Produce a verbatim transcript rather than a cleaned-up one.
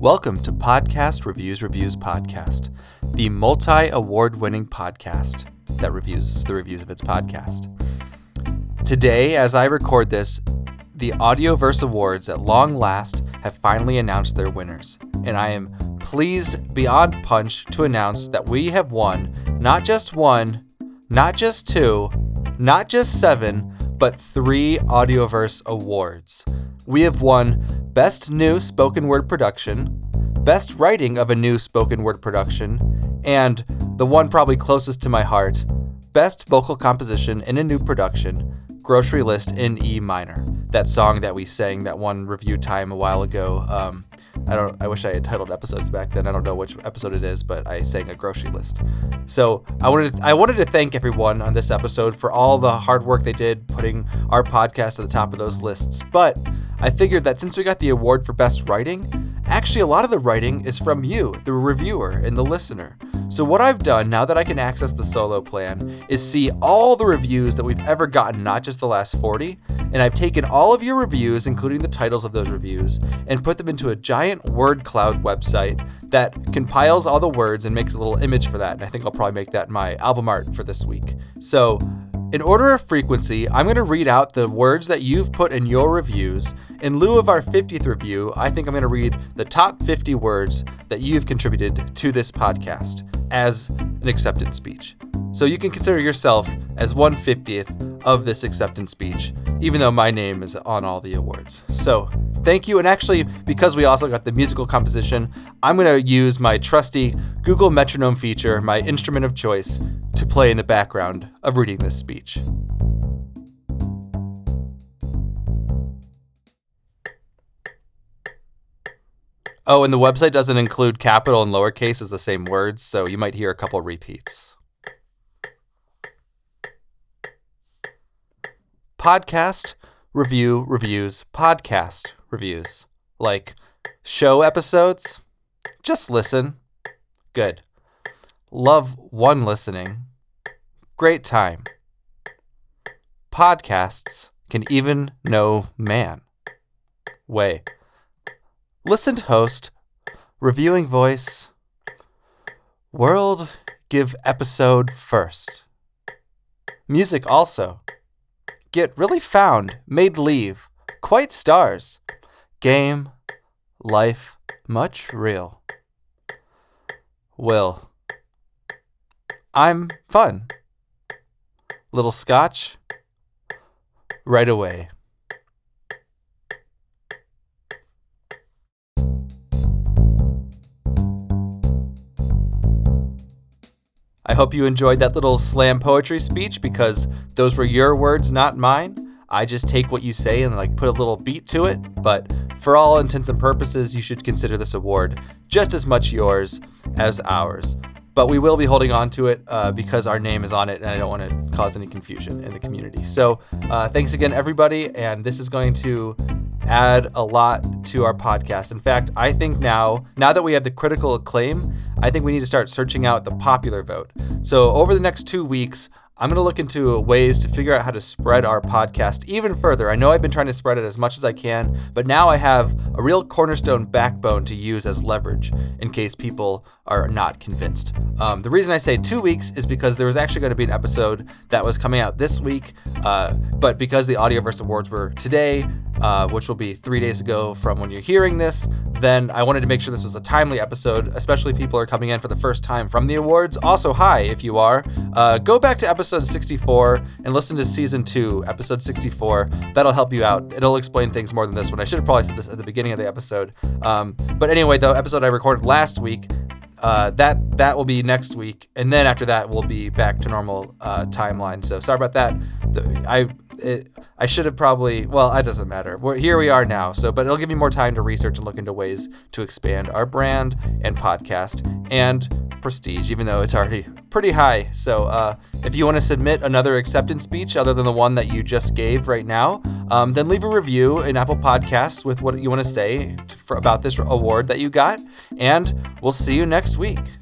Welcome to Podcast Reviews Reviews Podcast, the multi-award-winning podcast that reviews the reviews of its podcast. Today, as I record this, the Audioverse Awards at long last have finally announced their winners, and I am pleased beyond punch to announce that we have won not just one, not just two, not just seven, but three Audioverse Awards. We have won Best New Spoken Word Production, Best Writing of a New Spoken Word Production, and the one probably closest to my heart, Best Vocal Composition in a New Production, Grocery List in E minor. That song that we sang that one review time a while ago. Um, I don't. I wish I had titled episodes back then. I don't know which episode it is, but I sang a grocery list. So I wanted. To, I wanted to thank everyone on this episode for all the hard work they did putting our podcast at the top of those lists. But I figured that since we got the award for best writing, actually a lot of the writing is from you, the reviewer and the listener. So what I've done now that I can access the solo plan is see all the reviews that we've ever gotten, not just the last forty, and I've taken all of your reviews, including the titles of those reviews, and put them into a giant word cloud website that compiles all the words and makes a little image for that, and I think I'll probably make that my album art for this week. So in order of frequency, I'm going to read out the words that you've put in your reviews. In lieu of our fiftieth review, I think I'm going to read the top fifty words that you've contributed to this podcast as an acceptance speech. So you can consider yourself as one fiftieth of this acceptance speech, even though my name is on all the awards. So thank you. And actually, because we also got the musical composition, I'm going to use my trusty Google metronome feature, my instrument of choice, to play in the background of reading this speech. Oh, and the website doesn't include capital and lowercase as the same words, so you might hear a couple repeats. Podcast, review, reviews, podcast, reviews. Like show episodes, just listen. Good. Love one listening. Great time. Podcasts can even know man. Way. Listened host. Reviewing voice. World give episode first. Music also. Get really found. Made leave. Quite stars. Game. Life. Much real. Will. I'm fun. Little scotch. Right away. I hope you enjoyed that little slam poetry speech because those were your words, not mine. I just take what you say and like put a little beat to it, but for all intents and purposes, you should consider this award just as much yours as ours. But we will be holding on to it uh, because our name is on it and I don't want to cause any confusion in the community. So uh, thanks again, everybody. And this is going to add a lot to our podcast. In fact, I think now, now that we have the critical acclaim, I think we need to start searching out the popular vote. So over the next two weeks, I'm going to look into ways to figure out how to spread our podcast even further. I know I've been trying to spread it as much as I can, but now I have a real cornerstone backbone to use as leverage in case people are not convinced. Um, the reason I say two weeks is because there was actually going to be an episode that was coming out this week, uh, but because the Audioverse Awards were today, Uh, which will be three days ago from when you're hearing this, then I wanted to make sure this was a timely episode, especially if people are coming in for the first time from the awards. Also, hi, if you are. Uh, go back to episode sixty-four and listen to season two, episode sixty-four. That'll help you out. It'll explain things more than this one. I should have probably said this at the beginning of the episode. Um, but anyway, the episode I recorded last week, Uh, that that will be next week, and then after that we'll be back to normal uh, timeline. So sorry about that. The, I it, I should have probably well it doesn't matter. We're, here we are now. So but it'll give me more time to research and look into ways to expand our brand and podcast and prestige, even though it's already pretty high. So uh, if you want to submit another acceptance speech other than the one that you just gave right now, um, then leave a review in Apple Podcasts with what you want to say to, for, about this award that you got, and we'll see you next week.